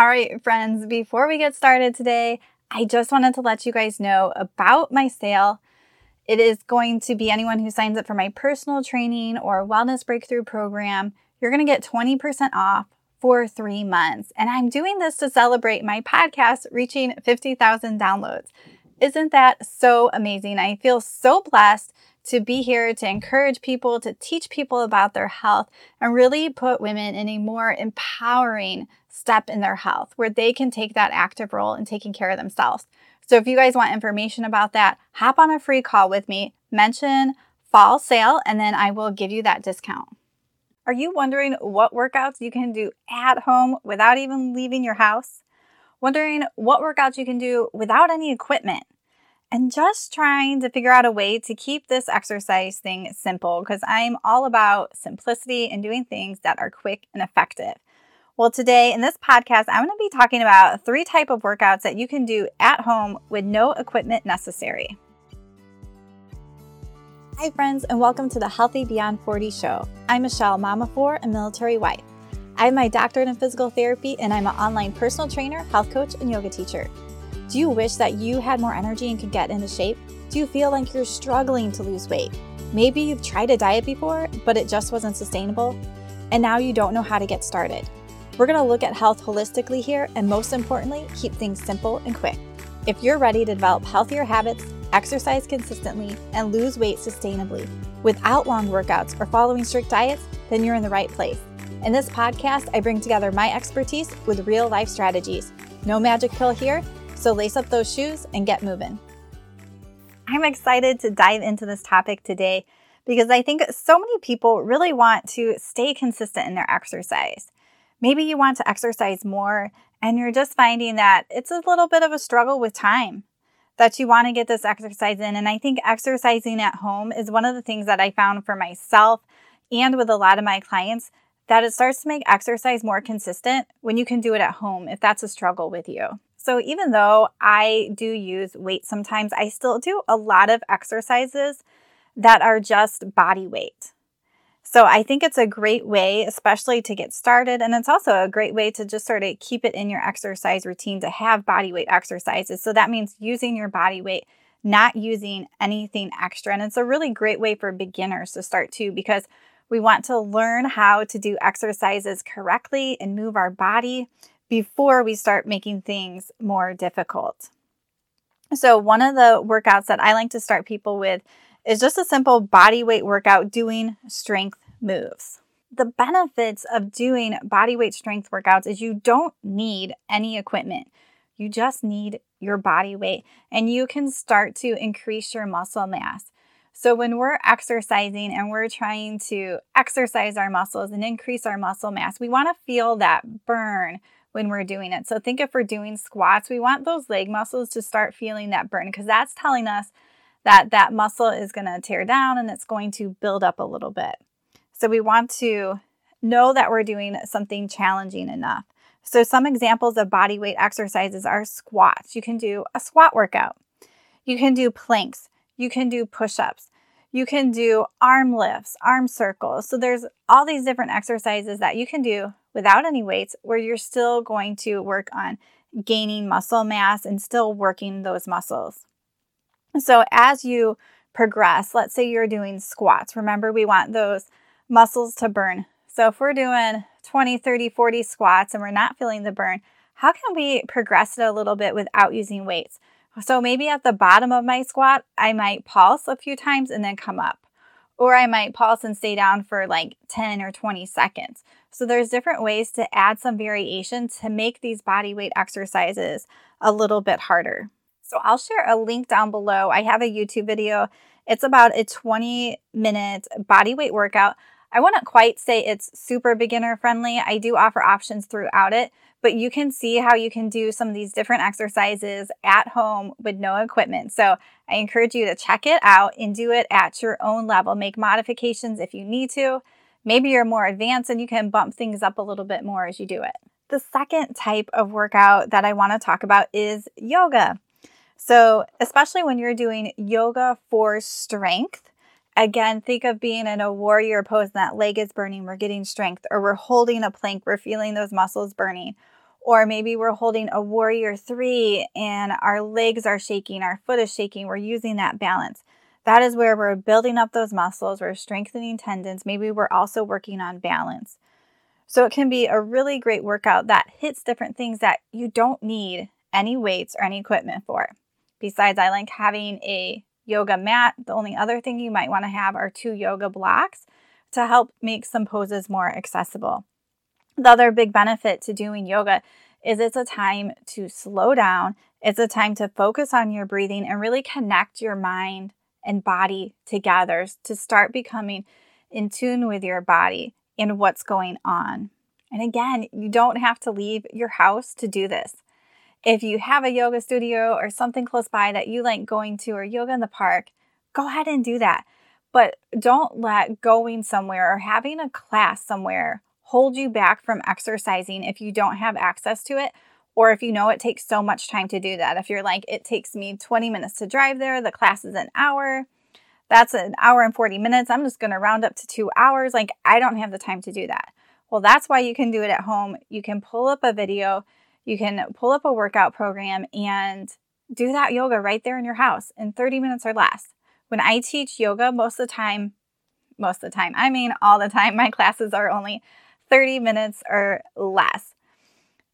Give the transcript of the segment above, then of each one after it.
All right, friends, before we get started today, I just wanted to let you guys know about my sale. It is going to be anyone who signs up for my personal training or wellness breakthrough program. You're going to get 20% off for 3 months. And I'm doing this to celebrate my podcast reaching 50,000 downloads. Isn't that so amazing? I feel so blessed to be here to encourage people, to teach people about their health, and really put women in a more empowering step in their health where they can take that active role in taking care of themselves. So if you guys want information about that, hop on a free call with me, mention fall sale, and then I will give you that discount. Are you wondering what workouts you can do at home without even leaving your house? Wondering what workouts you can do without any equipment? And just trying to figure out a way to keep this exercise thing simple, because I'm all about simplicity and doing things that are quick and effective. Well, today in this podcast, I'm going to be talking about 3 types of workouts that you can do at home with no equipment necessary. Hi, friends, and welcome to the Healthy Beyond 40 show. I'm Michelle, mom of 4 and military wife. I have my doctorate in physical therapy, and I'm an online personal trainer, health coach, and yoga teacher. Do you wish that you had more energy and could get into shape? Do you feel like you're struggling to lose weight? Maybe you've tried a diet before, but it just wasn't sustainable, and now you don't know how to get started. We're going to look at health holistically here, and most importantly, keep things simple and quick. If you're ready to develop healthier habits, exercise consistently, and lose weight sustainably without long workouts or following strict diets, then you're in the right place. In this podcast, I bring together my expertise with real life strategies. No magic pill here. So lace up those shoes and get moving. I'm excited to dive into this topic today because I think so many people really want to stay consistent in their exercise. Maybe you want to exercise more and you're just finding that it's a little bit of a struggle with time that you want to get this exercise in. And I think exercising at home is one of the things that I found for myself and with a lot of my clients, that it starts to make exercise more consistent when you can do it at home if that's a struggle with you. So even though I do use weight sometimes, I still do a lot of exercises that are just body weight. So I think it's a great way, especially to get started. And it's also a great way to just sort of keep it in your exercise routine to have body weight exercises. So that means using your body weight, not using anything extra. And it's a really great way for beginners to start too, because we want to learn how to do exercises correctly and move our body before we start making things more difficult. So one of the workouts that I like to start people with is just a simple body weight workout doing strength moves. The benefits of doing body weight strength workouts is you don't need any equipment. You just need your body weight, and you can start to increase your muscle mass. So when we're exercising and we're trying to exercise our muscles and increase our muscle mass, we want to feel that burn when we're doing it. So think if we're doing squats, we want those leg muscles to start feeling that burn, because that's telling us that that muscle is going to tear down and it's going to build up a little bit. So we want to know that we're doing something challenging enough. So some examples of body weight exercises are squats. You can do a squat workout. You can do planks. You can do push-ups. You can do arm lifts, arm circles. So there's all these different exercises that you can do without any weights where you're still going to work on gaining muscle mass and still working those muscles. So as you progress, let's say you're doing squats. Remember, we want those muscles to burn. So if we're doing 20, 30, 40 squats and we're not feeling the burn, how can we progress it a little bit without using weights? So maybe at the bottom of my squat, I might pulse a few times and then come up. Or I might pulse and stay down for like 10 or 20 seconds. So there's different ways to add some variation to make these body weight exercises a little bit harder. So I'll share a link down below. I have a YouTube video. It's about a 20-minute body weight workout. I wouldn't quite say it's super beginner friendly. I do offer options throughout it, but you can see how you can do some of these different exercises at home with no equipment. So I encourage you to check it out and do it at your own level. Make modifications if you need to. Maybe you're more advanced and you can bump things up a little bit more as you do it. The second type of workout that I want to talk about is yoga. So especially when you're doing yoga for strength, again, think of being in a warrior pose and that leg is burning, we're getting strength, or we're holding a plank, we're feeling those muscles burning, Or maybe we're holding a warrior three and our legs are shaking, our foot is shaking, we're using that balance. That is where we're building up those muscles, we're strengthening tendons, maybe we're also working on balance. So it can be a really great workout that hits different things that you don't need any weights or any equipment for. Besides, I like having a yoga mat. The only other thing you might want to have are two yoga blocks to help make some poses more accessible. The other big benefit to doing yoga is it's a time to slow down. It's a time to focus on your breathing and really connect your mind and body together to start becoming in tune with your body and what's going on. And again, you don't have to leave your house to do this. If you have a yoga studio or something close by that you like going to, or yoga in the park, go ahead and do that. But don't let going somewhere or having a class somewhere hold you back from exercising if you don't have access to it, or if you know it takes so much time to do that. If you're like, it takes me 20 minutes to drive there, the class is an hour, that's an hour and 40 minutes, I'm just going to round up to 2 hours. Like, I don't have the time to do that. Well, that's why you can do it at home. You can pull up a video. You can pull up a workout program and do that yoga right there in your house in 30 minutes or less. When I teach yoga, all the time, my classes are only 30 minutes or less.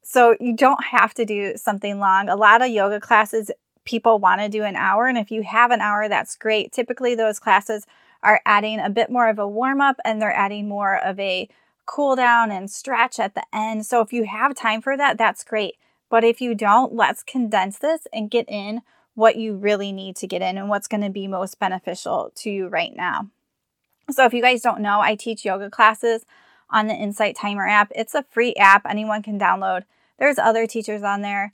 So you don't have to do something long. A lot of yoga classes, people want to do an hour. And if you have an hour, that's great. Typically, those classes are adding a bit more of a warm up, and they're adding more of a cool down and stretch at the end. So if you have time for that, that's great. But if you don't, let's condense this and get in what you really need to get in and what's going to be most beneficial to you right now. So if you guys don't know, I teach yoga classes on the Insight Timer app. It's a free app. Anyone can download. There's other teachers on there.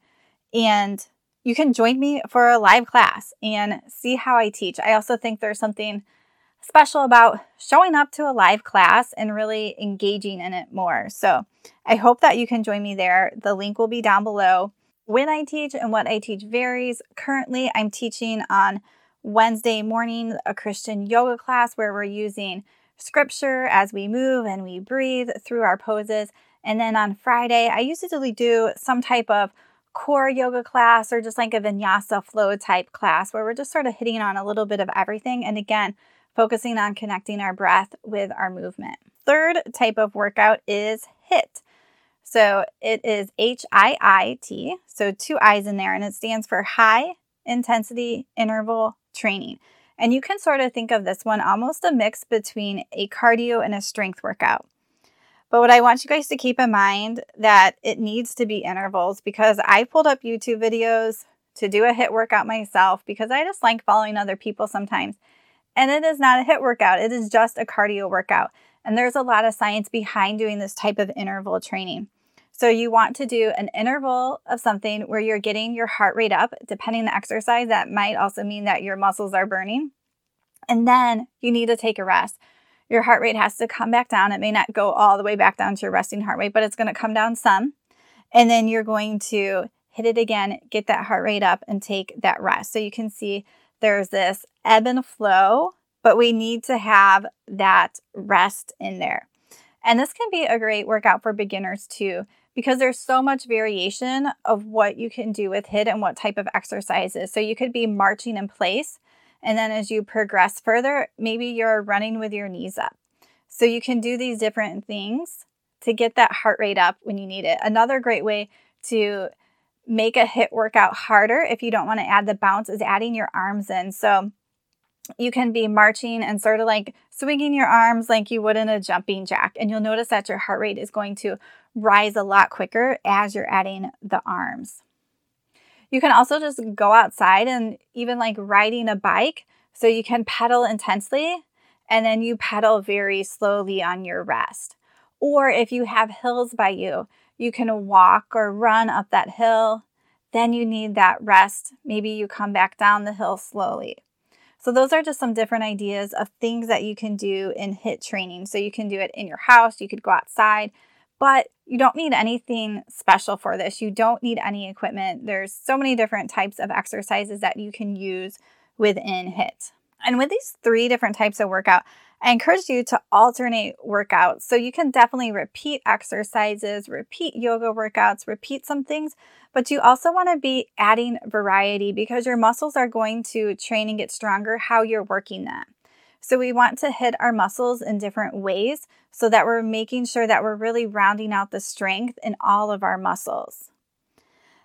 And you can join me for a live class and see how I teach. I also think there's something special about showing up to a live class and really engaging in it more. So I hope that you can join me there. The link will be down below. When I teach and what I teach varies. Currently, I'm teaching on Wednesday morning a Christian yoga class where we're using scripture as we move and we breathe through our poses. And then on Friday, I usually do some type of core yoga class or just like a vinyasa flow type class where we're just sort of hitting on a little bit of everything. And again, focusing on connecting our breath with our movement. Third type of workout is HIIT. So it is HIIT, so two I's in there, and it stands for High Intensity Interval Training. And you can sort of think of this one almost a mix between a cardio and a strength workout. But what I want you guys to keep in mind that it needs to be intervals, because I pulled up YouTube videos to do a HIIT workout myself because I just like following other people sometimes. And it is not a HIIT workout. It is just a cardio workout. And there's a lot of science behind doing this type of interval training. So you want to do an interval of something where you're getting your heart rate up. Depending on the exercise, that might also mean that your muscles are burning. And then you need to take a rest. Your heart rate has to come back down. It may not go all the way back down to your resting heart rate, but it's going to come down some. And then you're going to hit it again, get that heart rate up, and take that rest. So you can see there's this ebb and flow, but we need to have that rest in there. And this can be a great workout for beginners too, because there's so much variation of what you can do with HIIT and what type of exercises. So you could be marching in place, and then as you progress further, maybe you're running with your knees up. So you can do these different things to get that heart rate up when you need it. Another great way to make a HIIT workout harder if you don't want to add the bounce is adding your arms in. So you can be marching and sort of like swinging your arms like you would in a jumping jack. And you'll notice that your heart rate is going to rise a lot quicker as you're adding the arms. You can also just go outside and even like riding a bike. So you can pedal intensely and then you pedal very slowly on your rest. Or if you have hills by you, you can walk or run up that hill. Then you need that rest. Maybe you come back down the hill slowly. So those are just some different ideas of things that you can do in HIIT training. So you can do it in your house. You could go outside. But you don't need anything special for this. You don't need any equipment. There's so many different types of exercises that you can use within HIIT. And with these three different types of workout, I encourage you to alternate workouts. So you can definitely repeat exercises, repeat yoga workouts, repeat some things, but you also want to be adding variety because your muscles are going to train and get stronger how you're working them. So we want to hit our muscles in different ways so that we're making sure that we're really rounding out the strength in all of our muscles.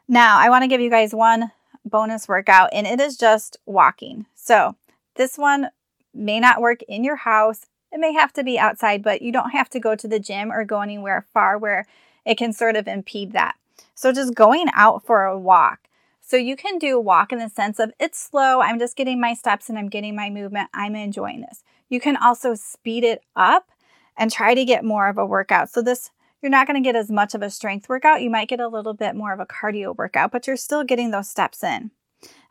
Now, I want to give you guys one bonus workout, and it is just walking. So this one may not work in your house. It may have to be outside, but you don't have to go to the gym or go anywhere far where it can sort of impede that. So just going out for a walk. So you can do a walk in the sense of it's slow. I'm just getting my steps and I'm getting my movement. I'm enjoying this. You can also speed it up and try to get more of a workout. So this, you're not going to get as much of a strength workout. You might get a little bit more of a cardio workout, but you're still getting those steps in.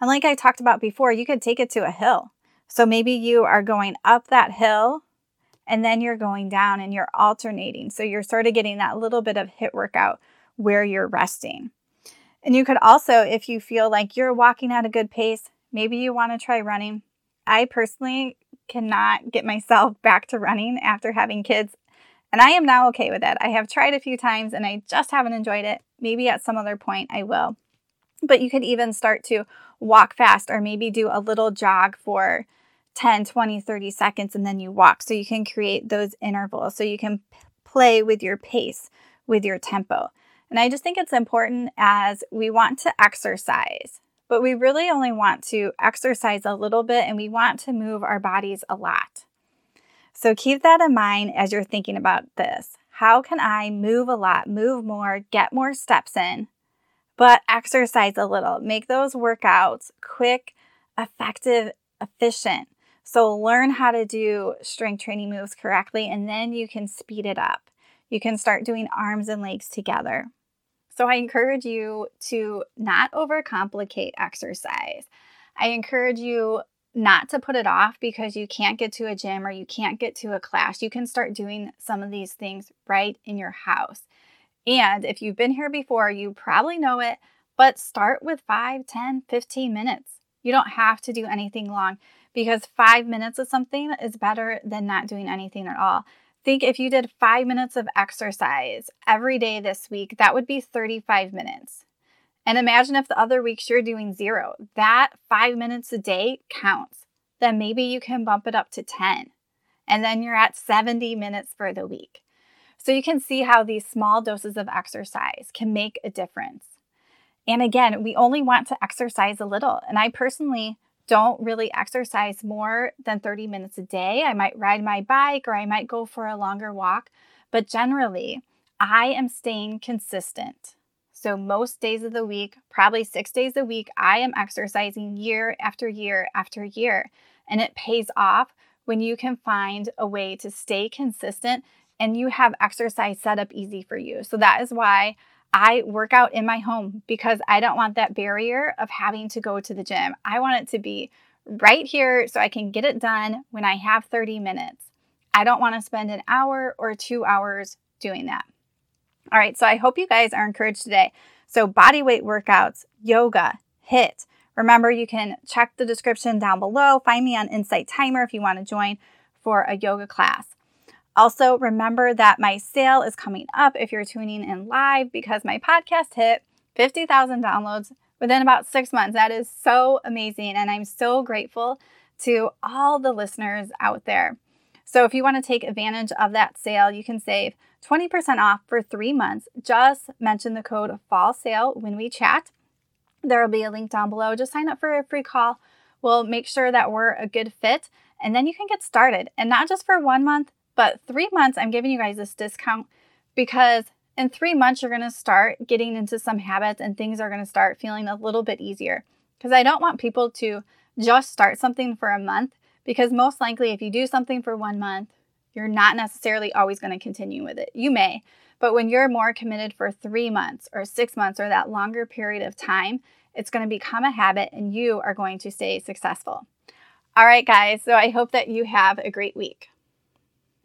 And like I talked about before, you could take it to a hill. So maybe you are going up that hill and then you're going down and you're alternating. So you're sort of getting that little bit of HIIT workout where you're resting. And you could also, if you feel like you're walking at a good pace, maybe you want to try running. I personally cannot get myself back to running after having kids. And I am now okay with that. I have tried a few times and I just haven't enjoyed it. Maybe at some other point I will. But you could even start to walk fast or maybe do a little jog for 10, 20, 30 seconds and then you walk. So you can create those intervals. So you can play with your pace, with your tempo. And I just think it's important as we want to exercise, but we really only want to exercise a little bit and we want to move our bodies a lot. So keep that in mind as you're thinking about this. How can I move a lot, move more, get more steps in, but exercise a little? Make those workouts quick, effective, efficient. So learn how to do strength training moves correctly and then you can speed it up. You can start doing arms and legs together. So I encourage you to not overcomplicate exercise. I encourage you not to put it off because you can't get to a gym or you can't get to a class. You can start doing some of these things right in your house. And if you've been here before, you probably know it, but start with 5, 10, 15 minutes. You don't have to do anything long because 5 minutes of something is better than not doing anything at all. Think if you did 5 minutes of exercise every day this week, that would be 35 minutes. And imagine if the other weeks you're doing 0. That 5 minutes a day counts. Then maybe you can bump it up to 10. And then you're at 70 minutes for the week. So you can see how these small doses of exercise can make a difference. And again, we only want to exercise a little. And I personally don't really exercise more than 30 minutes a day. I might ride my bike or I might go for a longer walk, but generally I am staying consistent. So most days of the week, probably 6 days a week, I am exercising year after year after year. And it pays off when you can find a way to stay consistent and you have exercise set up easy for you. So that is why I work out in my home because I don't want that barrier of having to go to the gym. I want it to be right here so I can get it done when I have 30 minutes. I don't want to spend an hour or 2 hours doing that. All right, so I hope you guys are encouraged today. So body weight workouts, yoga, HIIT. Remember, you can check the description down below. Find me on Insight Timer if you want to join for a yoga class. Also, remember that my sale is coming up if you're tuning in live because my podcast hit 50,000 downloads within about 6 months. That is so amazing, and I'm so grateful to all the listeners out there. So if you want to take advantage of that sale, you can save 20% off for 3 months. Just mention the code FALLSALE when we chat. There will be a link down below. Just sign up for a free call. We'll make sure that we're a good fit, and then you can get started. And not just for 1 month, but 3 months, I'm giving you guys this discount because in 3 months, you're going to start getting into some habits and things are going to start feeling a little bit easier because I don't want people to just start something for a month because most likely if you do something for 1 month, you're not necessarily always going to continue with it. You may, but when you're more committed for 3 months or 6 months or that longer period of time, it's going to become a habit and you are going to stay successful. All right, guys. So I hope that you have a great week.